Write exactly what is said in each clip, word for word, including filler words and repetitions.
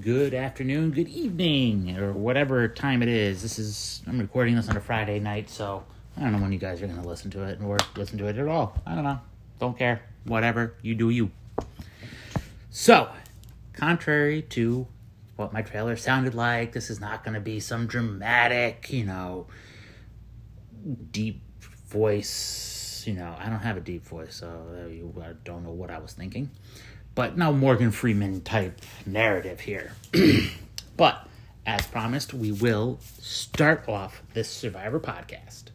good afternoon, good evening, or whatever time it is. This is, I'm recording this on a Friday night, so I don't know when you guys are going to listen to it or listen to it at all. I don't know. Don't care. Whatever. You do you. So, contrary to what my trailer sounded like, this is not going to be some dramatic, you know, deep voice. You know, I don't have a deep voice, so I don't know what I was thinking. But no Morgan Freeman type narrative here. But as promised, we will start off this Survivor podcast.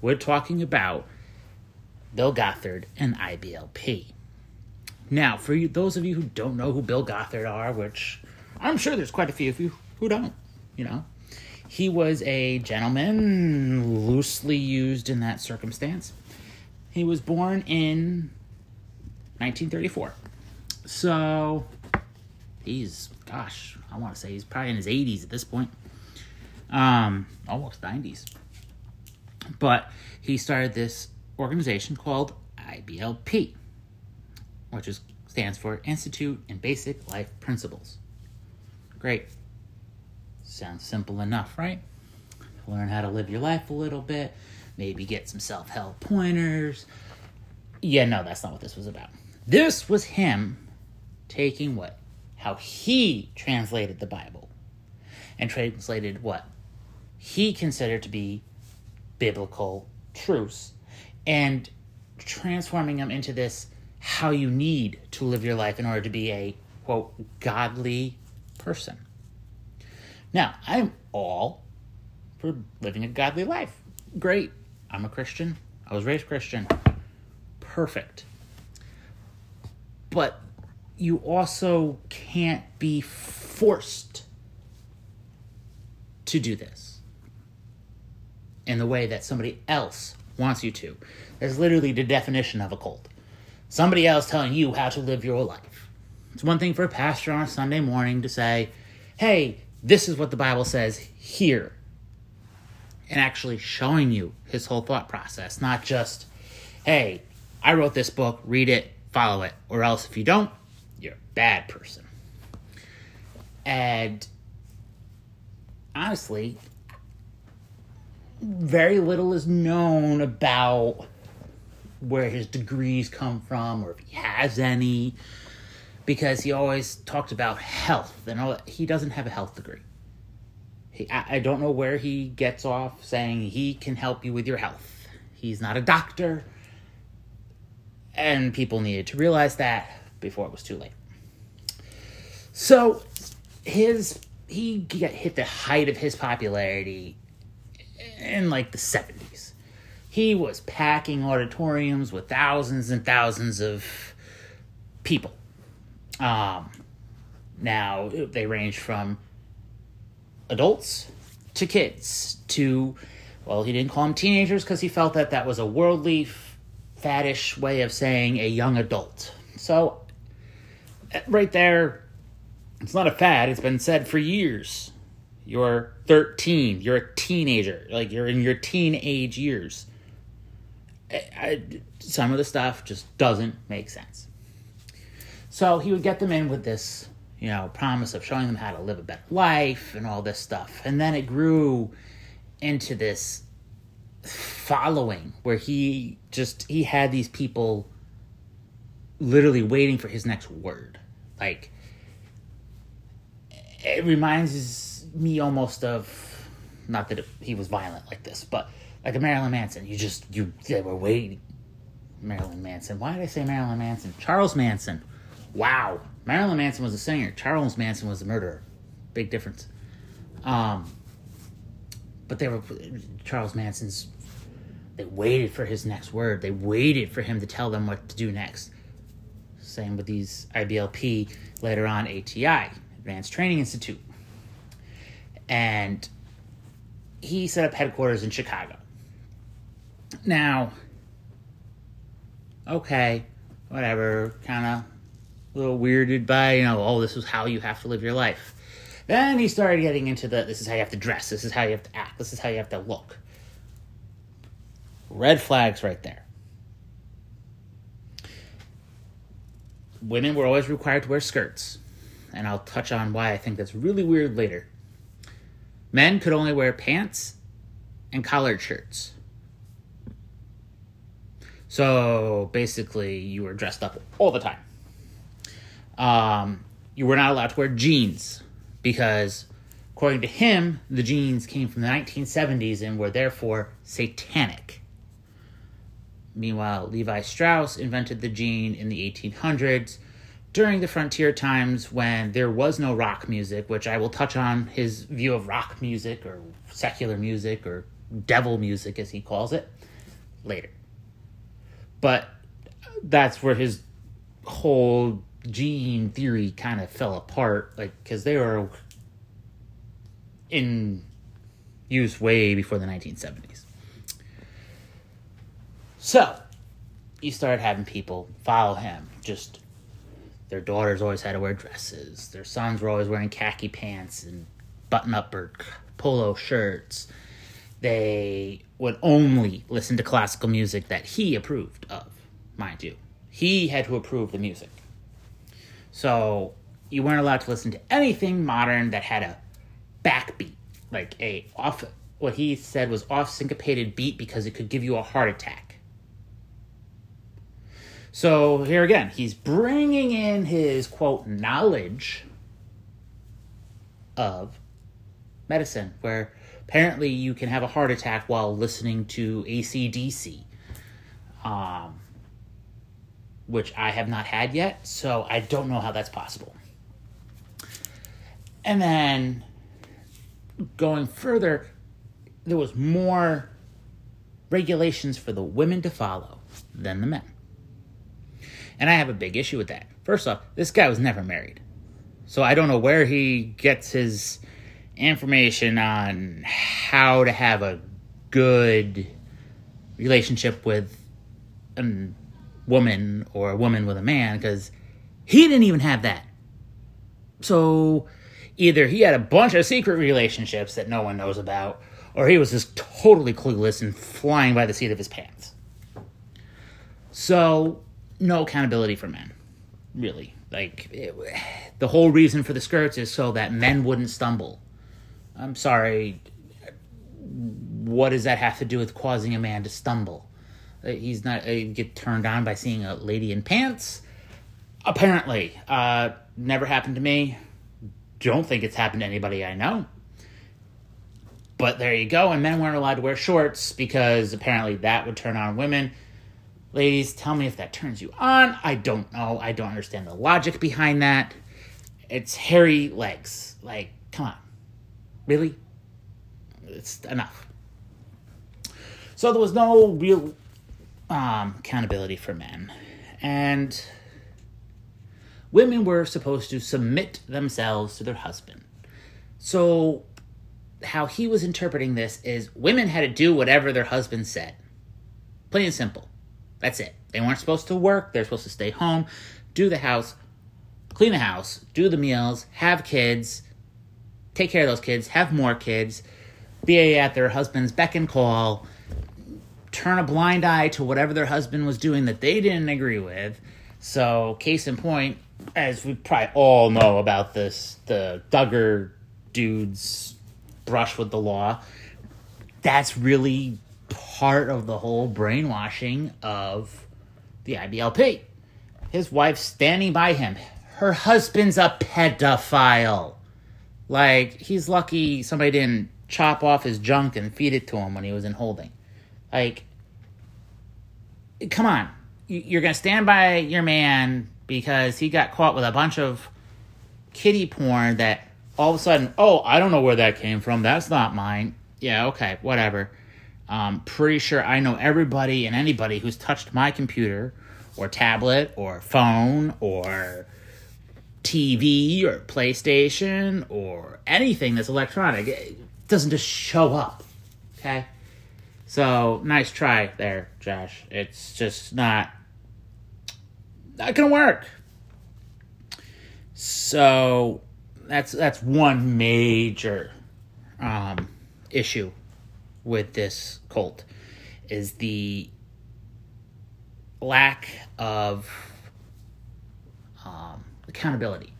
We're talking about Bill Gothard and I B L P. Now, for you, those of you who don't know who Bill Gothard are, which I'm sure there's quite a few of you who don't, you know, he was a gentleman loosely used in that circumstance. He was born in nineteen thirty-four. So, he's, gosh, I want to say he's probably in his eighties at this point. Um, almost nineties. But he started this organization called I B L P, which is stands for Institute in Basic Life Principles. Great. Sounds simple enough, right? Learn how to live your life a little bit. Maybe get some self-help pointers. Yeah, no, that's not what this was about. This was him taking what? How he translated the Bible and translated what he considered to be biblical truths and transforming them into this how you need to live your life in order to be a, quote, godly person. Now, I'm all for living a godly life. Great. I'm a Christian. I was raised Christian. Perfect. But you also can't be forced to do this in the way that somebody else wants you to. That's literally the definition of a cult. Somebody else telling you how to live your life. It's one thing for a pastor on a Sunday morning to say, hey, this is what the Bible says here. And actually showing you his whole thought process. Not just, hey, I wrote this book, read it. Follow it, or else if you don't, you're a bad person. And honestly, very little is known about where his degrees come from, or if he has any, because he always talked about health and all that. He doesn't have a health degree. He, I, I don't know where he gets off saying he can help you with your health. He's not a doctor. And people needed to realize that before it was too late. So his he got hit the height of his popularity in like the seventies. He was packing auditoriums with thousands and thousands of people. Um, now, they range from adults to kids to, well, he didn't call them teenagers because he felt that that was a worldly faddish way of saying a young adult. So, right there, it's not a fad. It's been said for years. You're thirteen. You're a teenager. Like, you're in your teenage years. I, I, some of the stuff just doesn't make sense. So, he would get them in with this, you know, promise of showing them how to live a better life and all this stuff. And then it grew into this following where he just he had these people literally waiting for his next word. Like, it reminds me almost of, not that it, he was violent like this, but like a Marilyn Manson. You just you they were waiting. Marilyn Manson. Why did I say Marilyn Manson? Charles Manson. Wow, Marilyn Manson was a singer. Charles Manson was a murderer. Big difference. Um. But they were Charles Manson's. They waited for his next word. They waited for him to tell them what to do next. Same with these I B L P, later on A T I, Advanced Training Institute. And he set up headquarters in Chicago. Now, okay, whatever, kind of a little weirded by, you know, oh, this is how you have to live your life. Then he started getting into the, this is how you have to dress, this is how you have to act, this is how you have to look. Red flags right there. Women were always required to wear skirts. and I'll touch on why I think that's really weird later. Men could only wear pants and collared shirts. So basically, you were dressed up all the time. Um, you were not allowed to wear jeans because, according to him, the jeans came from the nineteen seventies and were therefore satanic. Meanwhile, Levi Strauss invented the jean in the eighteen hundreds during the frontier times when there was no rock music, which I will touch on his view of rock music or secular music or devil music, as he calls it, later. But that's where his whole gene theory kind of fell apart, like, because they were in use way before the nineteen seventies. So he started having people follow him. Just their daughters always had to wear dresses. Their sons were always wearing khaki pants and button-up or polo shirts. They would only listen to classical music that he approved of, mind you. He had to approve the music. So you weren't allowed to listen to anything modern that had a backbeat, like a off, what he said was off-syncopated beat, because it could give you a heart attack. So here again, he's bringing in his, quote, knowledge of medicine, where apparently, you can have a heart attack while listening to A C D C, um, which I have not had yet, so I don't know how that's possible. And then, going further, there was more regulations for the women to follow than the men. And I have a big issue with that. First off, this guy was never married, so I don't know where he gets his information on how to have a good relationship with a woman or a woman with a man, because he didn't even have that. So either he had a bunch of secret relationships that no one knows about, or he was just totally clueless and flying by the seat of his pants. So no accountability for men, really. Like, it, the whole reason for the skirts is so that men wouldn't stumble. I'm sorry, what does that have to do with causing a man to stumble? He's not, he'd get turned on by seeing a lady in pants? Apparently. Uh, never happened to me. Don't think it's happened to anybody I know. But there you go, and men weren't allowed to wear shorts because apparently that would turn on women. Ladies, tell me if that turns you on. I don't know. I don't understand the logic behind that. It's hairy legs. Like, come on. Really? It's enough. So there was no real um, accountability for men. And women were supposed to submit themselves to their husband. So how he was interpreting this is women had to do whatever their husband said. Plain and simple. That's it. They weren't supposed to work. They're supposed to stay home, do the house, clean the house, do the meals, have kids, take care of those kids, have more kids, be at their husband's beck and call, turn a blind eye to whatever their husband was doing that they didn't agree with. So, case in point, as we probably all know about this, the Duggar dude's brush with the law, that's really part of the whole brainwashing of the I B L P. His wife's standing by him. Her husband's a pedophile. Like, he's lucky somebody didn't chop off his junk and feed it to him when he was in holding. Like, come on. You're going to stand by your man because he got caught with a bunch of kiddie porn that all of a sudden, oh, I don't know where that came from. That's not mine. Yeah, okay, whatever. Um, pretty sure I know everybody and anybody who's touched my computer or tablet or phone or T V or PlayStation or anything that's electronic. It doesn't just show up, okay? So, nice try there, Josh. It's just not, not gonna work. So, that's that's one major um, issue with this cult, is the lack of Um, accountability.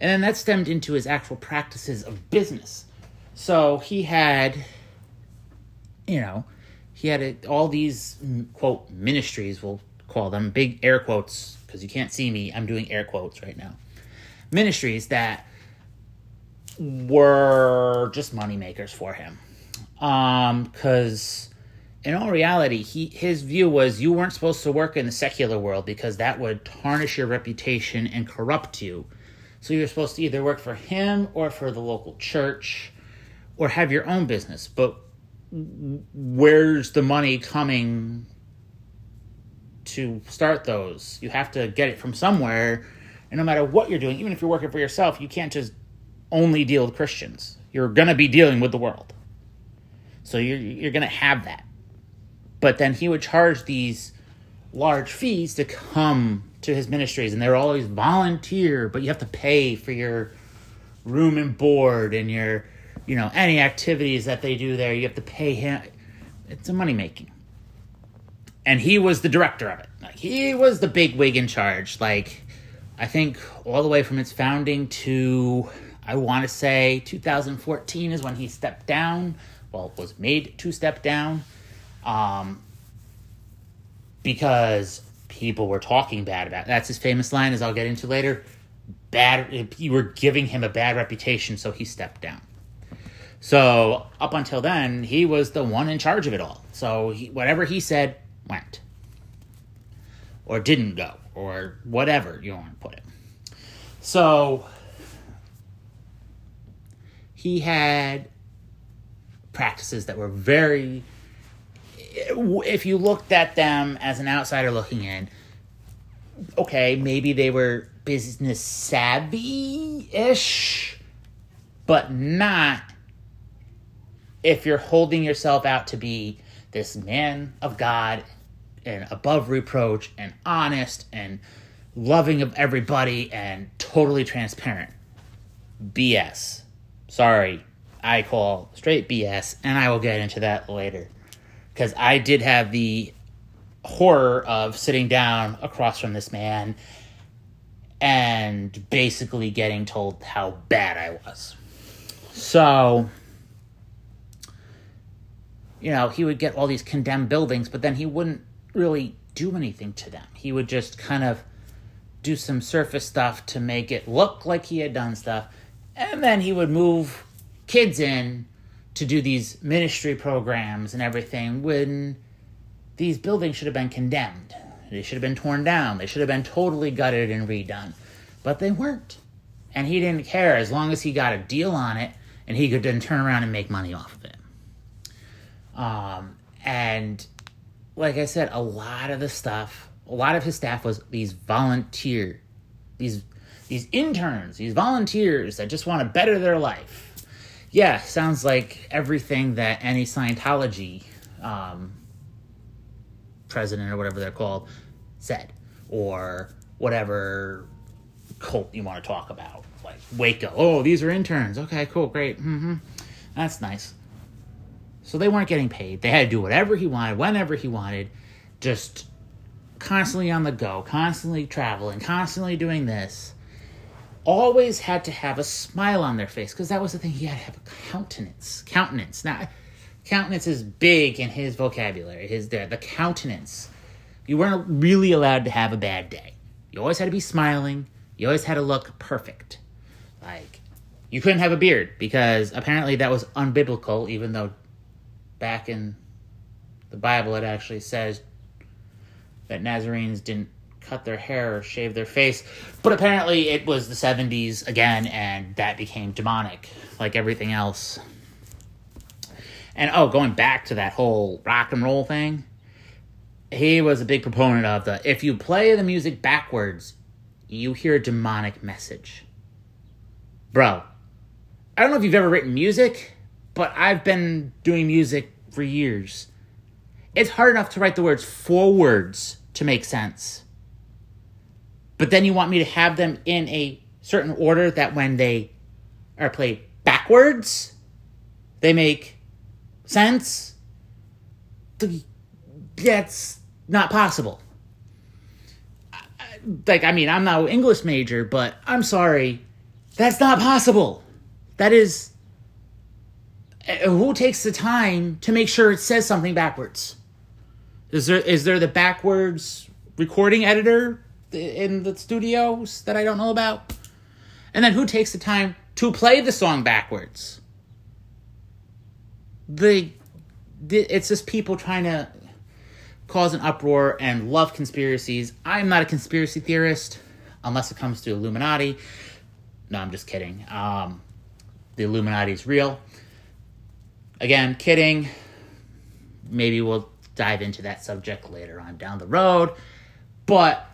And then that stemmed into his actual practices of business. So he had, you know, he had a, all these, quote, ministries, we'll call them, big air quotes, because you can't see me, I'm doing air quotes right now, ministries that were just moneymakers for him. Um, because in all reality, he his view was you weren't supposed to work in the secular world because that would tarnish your reputation and corrupt you. So you were supposed to either work for him or for the local church or have your own business. But where's the money coming to start those? You have to get it from somewhere. And no matter what you're doing, even if you're working for yourself, you can't just only deal with Christians. You're going to be dealing with the world. So you're, you're going to have that. But then he would charge these large fees to come to his ministries, and they're always volunteer, but you have to pay for your room and board and your, you know, any activities that they do there. You have to pay him. It's a money making. And he was the director of it. Like, he was the big wig in charge. Like, I think all the way from its founding to, I want to say, two thousand fourteen is when he stepped down. Well, was made to step down um, because people were talking bad about it. That's his famous line, as I'll get into later. Bad, you were giving him a bad reputation, so he stepped down. So up until then, he was the one in charge of it all. So he, whatever he said went or didn't go or whatever you want to put it. So he had practices that were very, if you looked at them as an outsider looking in, okay, maybe they were business savvy-ish, but not if you're holding yourself out to be this man of God and above reproach and honest and loving of everybody and totally transparent. B S. Sorry. I call straight B S, and I will get into that later. Because I did have the horror of sitting down across from this man and basically getting told how bad I was. So, you know, he would get all these condemned buildings, but then he wouldn't really do anything to them. He would just kind of do some surface stuff to make it look like he had done stuff, and then he would move kids in to do these ministry programs and everything when these buildings should have been condemned. They should have been torn down. They should have been totally gutted and redone. But they weren't. And he didn't care as long as he got a deal on it and he could then turn around and make money off of it. Um, and like I said, a lot of the stuff, a lot of his staff was these volunteer, these, these interns, these volunteers that just want to better their life. Yeah, sounds like everything that any Scientology um, president or whatever they're called said, or whatever cult you want to talk about, like Waco. Oh, these are interns. Okay, cool, great. Mm-hmm. That's nice. So they weren't getting paid. They had to do whatever he wanted, whenever he wanted, just constantly on the go, constantly traveling, constantly doing this. Always had to have a smile on their face, because that was the thing. He had to have a countenance. Countenance. Now, countenance is big in his vocabulary. His the, the countenance. You weren't really allowed to have a bad day. You always had to be smiling. You always had to look perfect. Like, you couldn't have a beard, because apparently that was unbiblical, even though back in the Bible it actually says that Nazarenes didn't cut their hair or shave their face, but apparently it was the seventies again, and that became demonic, like everything else. And oh, going back to that whole rock and roll thing, he was a big proponent of the, if you play the music backwards, you hear a demonic message. Bro, I don't know if you've ever written music, but I've been doing music for years. It's hard enough to write the words forwards to make sense. But then you want me to have them in a certain order that when they are played backwards, they make sense? That's not possible. Like, I mean, I'm not an English major, but I'm sorry. That's not possible. That is, who takes the time to make sure it says something backwards? Is there is there the backwards recording editor in the studios that I don't know about? And then who takes the time to play the song backwards? The, the it's just people trying to cause an uproar and love conspiracies. I'm not a conspiracy theorist unless it comes to Illuminati. No, I'm just kidding. Um, the Illuminati is real. Again, kidding. Maybe we'll dive into that subject later on down the road. But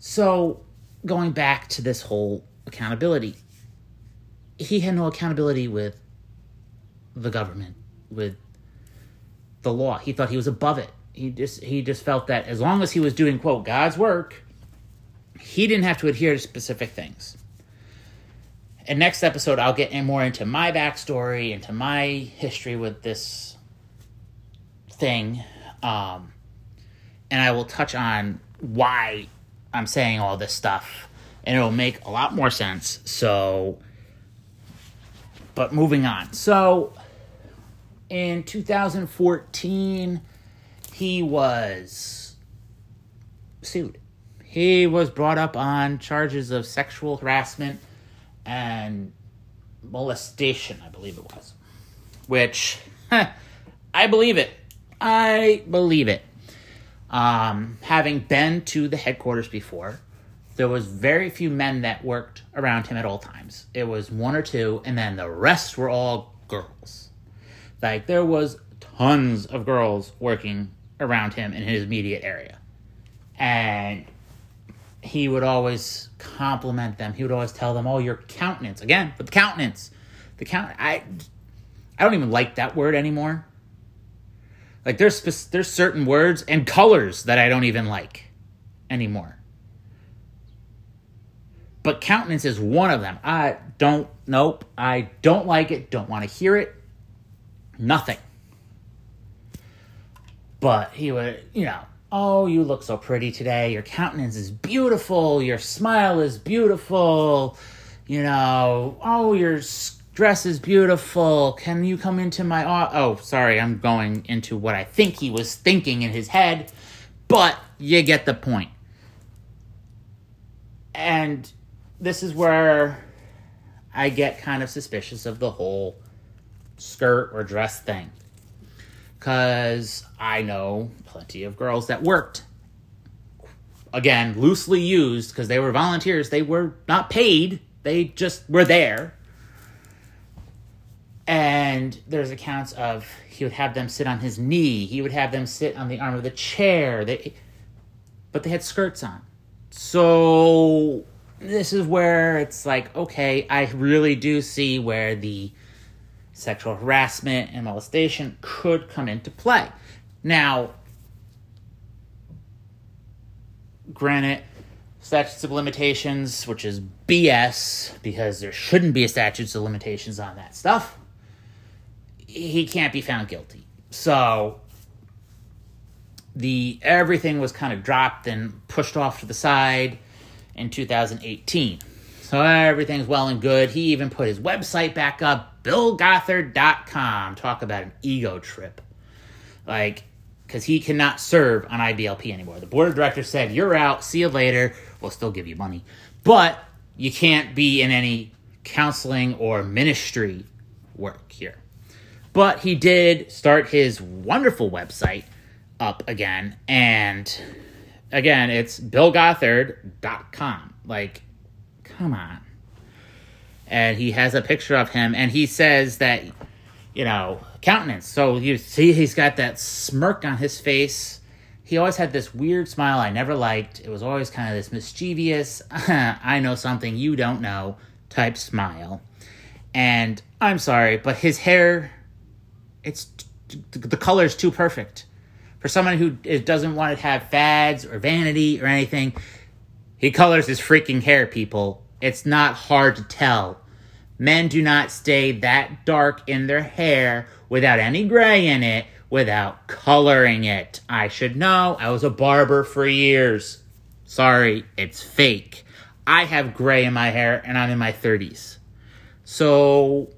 so going back to this whole accountability, he had no accountability with the government, with the law. He thought he was above it. He just he just felt that as long as he was doing, quote, God's work, he didn't have to adhere to specific things. And next episode, I'll get in more into my backstory, into my history with this thing. Um, and I will touch on why I'm saying all this stuff. And it'll make a lot more sense. So, but moving on. So, in two thousand fourteen, he was sued. He was brought up on charges of sexual harassment and molestation, I believe it was. Which, huh, I believe it. I believe it. Um, having been to the headquarters before, there was very few men that worked around him at all times. It was one or two, and then the rest were all girls. Like, there was tons of girls working around him in his immediate area. And he would always compliment them. He would always tell them, oh, your countenance. Again, but the countenance. The count. I I don't even like that word anymore. Like, there's spe- there's certain words and colors that I don't even like anymore. But countenance is one of them. I don't, nope. I don't like it. Don't want to hear it. Nothing. But he would, you know, oh, you look so pretty today. Your countenance is beautiful. Your smile is beautiful. You know, oh, your dress is beautiful. Can you come into my office? Oh, sorry, I'm going into what I think he was thinking in his head. But you get the point. And this is where I get kind of suspicious of the whole skirt or dress thing. Because I know plenty of girls that worked, again, loosely used, because they were volunteers. They were not paid. They just were there. And there's accounts of he would have them sit on his knee. He would have them sit on the arm of the chair. They, but they had skirts on. So this is where it's like, okay, I really do see where the sexual harassment and molestation could come into play. Now, granted, statutes of limitations, which is B S, because there shouldn't be a statute of limitations on that stuff, he can't be found guilty. So the everything was kind of dropped and pushed off to the side in two thousand eighteen. So everything's well and good. He even put his website back up, Bill Gothard dot com. Talk about an ego trip. Like, because he cannot serve on I B L P anymore. The board of directors said, you're out, see you later. We'll still give you money. But you can't be in any counseling or ministry work here. But he did start his wonderful website up again. And again, it's Bill Gothard dot com. Like, come on. And he has a picture of him, and he says that, you know, countenance. So you see he's got that smirk on his face. He always had this weird smile I never liked. It was always kind of this mischievous, I know something you don't know type smile. And I'm sorry, but his hair, it's the color's too perfect. For someone who doesn't want to have fads or vanity or anything, he colors his freaking hair, people. It's not hard to tell. Men do not stay that dark in their hair without any gray in it, without coloring it. I should know. I was a barber for years. Sorry, it's fake. I have gray in my hair and I'm in my thirties. So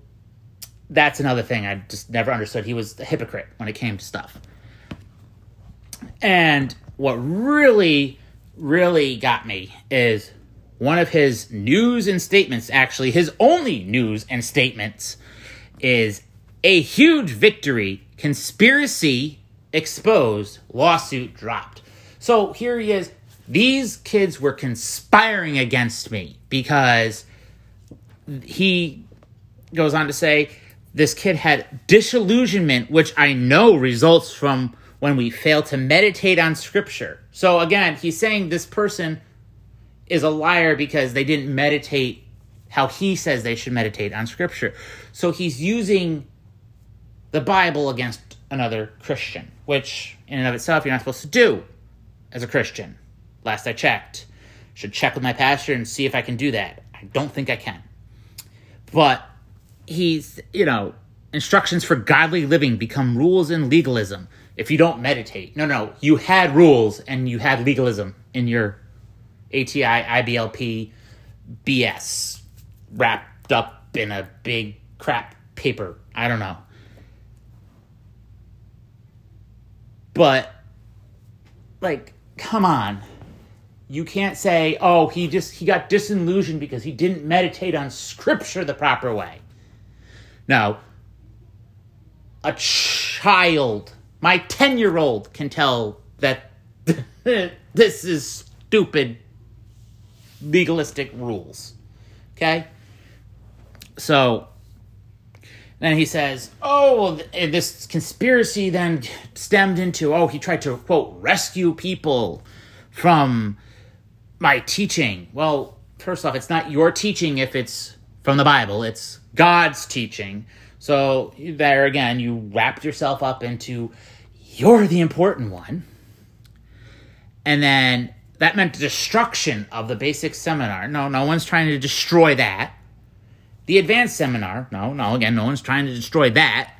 that's another thing I just never understood. He was a hypocrite when it came to stuff. And what really, really got me is one of his news and statements, actually his only news and statements, is a huge victory, conspiracy exposed, lawsuit dropped. So here he is. These kids were conspiring against me because he goes on to say this kid had disillusionment, which I know results from when we fail to meditate on scripture. So again, he's saying this person is a liar because they didn't meditate how he says they should meditate on scripture. So he's using the Bible against another Christian, which in and of itself you're not supposed to do as a Christian. Last I checked. Should check with my pastor and see if I can do that. I don't think I can. But he's, you know, instructions for godly living become rules in legalism if you don't meditate. No, no, you had rules and you had legalism in your A T I, I B L P, B S wrapped up in a big crap paper. I don't know. But, like, come on. You can't say, oh, he just he got disillusioned because he didn't meditate on scripture the proper way. No. A child, my ten-year-old can tell that this is stupid legalistic rules. Okay? So then he says, oh, this conspiracy then stemmed into, oh, he tried to, quote, rescue people from my teaching. Well, first off, it's not your teaching if it's from the Bible. It's God's teaching. So there again, you wrapped yourself up into you're the important one. And then that meant destruction of the basic seminar. No, no one's trying to destroy that. The advanced seminar. No, no, again, no one's trying to destroy that.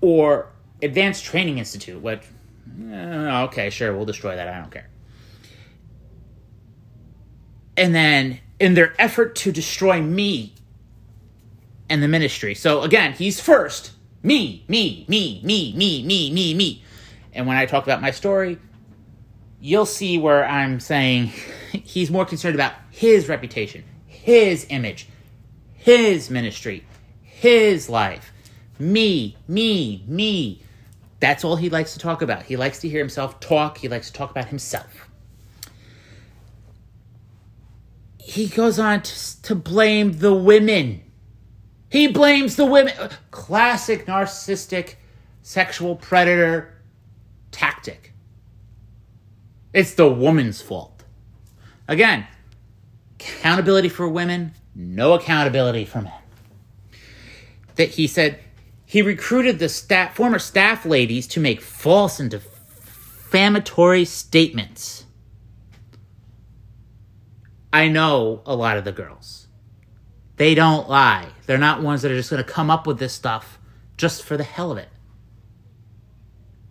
Or Advanced Training Institute, which, okay, sure, we'll destroy that. I don't care. And then in their effort to destroy me and the ministry. So again, he's first. Me, me, me, me, me, me, me, me. And when I talk about my story, you'll see where I'm saying he's more concerned about his reputation, his image, his ministry, his life. Me, me, me. That's all he likes to talk about. He likes to hear himself talk. He likes to talk about himself. He goes on to, to blame the women. He blames the women. Classic narcissistic sexual predator tactic. It's the woman's fault. Again, accountability for women, no accountability for men. That he said he recruited the staff, former staff ladies to make false and defamatory statements. I know a lot of the girls. They don't lie. They're not ones that are just going to come up with this stuff just for the hell of it.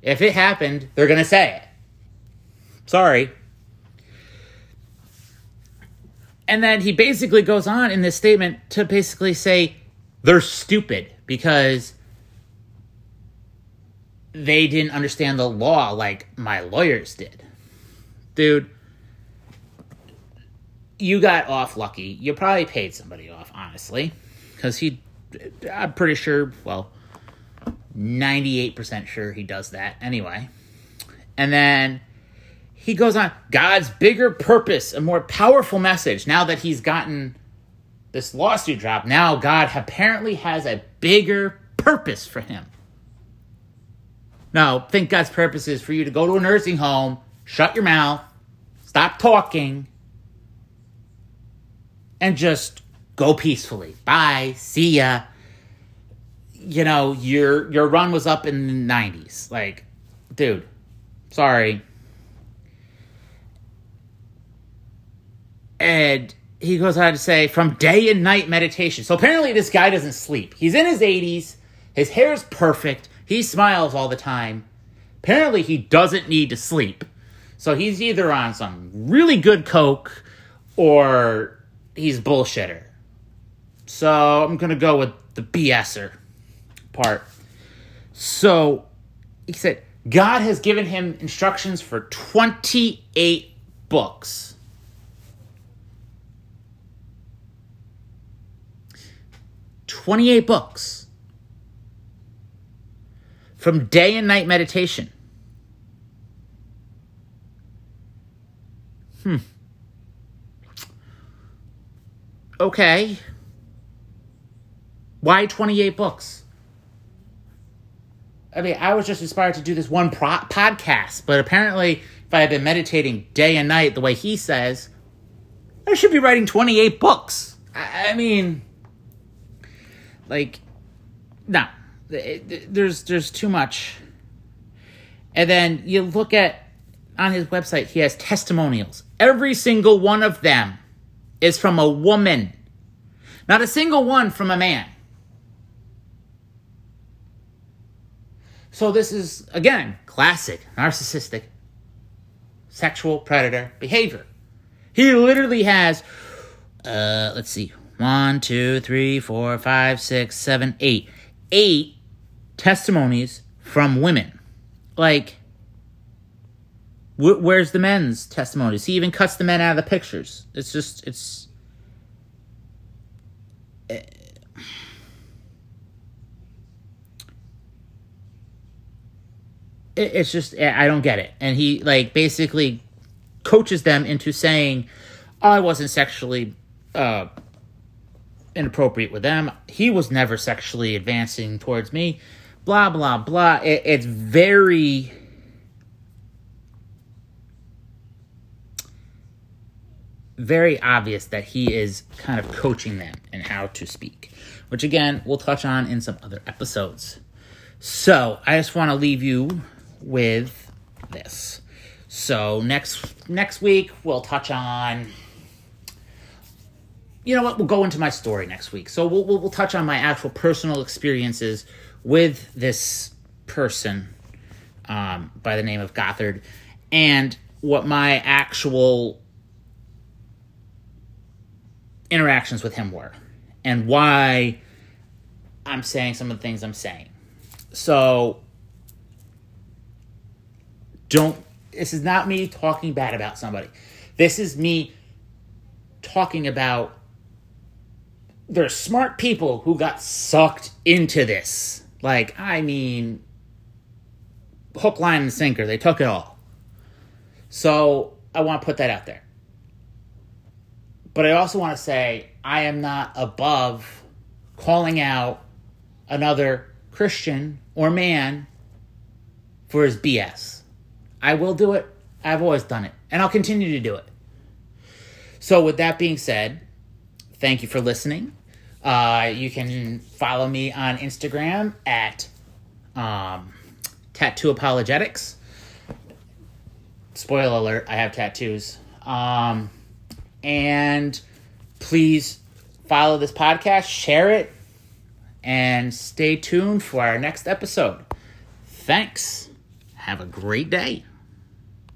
If it happened, they're going to say it. Sorry. And then he basically goes on in this statement to basically say they're stupid because they didn't understand the law like my lawyers did. Dude. You got off lucky. You probably paid somebody off, honestly, because he, I'm pretty sure, well, ninety-eight percent sure he does that anyway. And then he goes on, God's bigger purpose, a more powerful message. Now that he's gotten this lawsuit dropped, now God apparently has a bigger purpose for him. No, think God's purpose is for you to go to a nursing home, shut your mouth, stop talking, and just go peacefully. Bye. See ya. You know, your your run was up in the nineties. Like, dude, sorry. And he goes on to say, from day and night meditation. So apparently this guy doesn't sleep. He's in his eighties. His hair is perfect. He smiles all the time. Apparently he doesn't need to sleep. So he's either on some really good coke or he's a bullshitter. So I'm going to go with the BSer part. So he said, God has given him instructions for twenty-eight books. twenty-eight books. From day and night meditation. Hmm. Okay. Why twenty-eight books? I mean, I was just inspired to do this one pro- podcast, but apparently if I had been meditating day and night the way he says, I should be writing twenty-eight books. I, I mean, like, no, it, it, there's there's too much. And then you look at, on his website, he has testimonials. Every single one of them is from a woman. Not a single one from a man. So this is, again, classic narcissistic sexual predator behavior. He literally has, uh, let's see, one, two, three, four, five, six, seven, eight. Eight testimonies from women. Like, wh- where's the men's testimonies? He even cuts the men out of the pictures. It's just, it's... Uh, It's just, I don't get it. And he, like, basically coaches them into saying, oh, I wasn't sexually uh, inappropriate with them. He was never sexually advancing towards me. Blah, blah, blah. It, it's very... very obvious that he is kind of coaching them in how to speak. Which, again, we'll touch on in some other episodes. So, I just want to leave you... with this. So next next week we'll touch on, you know what, we'll go into my story next week. So we'll we'll, we'll touch on my actual personal experiences with this person um, by the name of Gothard, and what my actual interactions with him were, and why I'm saying some of the things I'm saying. So. Don't, this is not me talking bad about somebody. This is me talking about there's smart people who got sucked into this. Like, I mean, hook, line, and sinker. They took it all. So I want to put that out there. But I also want to say I am not above calling out another Christian or man for his B S. I will do it. I've always done it. And I'll continue to do it. So with that being said, thank you for listening. Uh, you can follow me on Instagram at um, tattooapologetics. Spoiler alert, I have tattoos. Um, and please follow this podcast, share it, and stay tuned for our next episode. Thanks. Have a great day.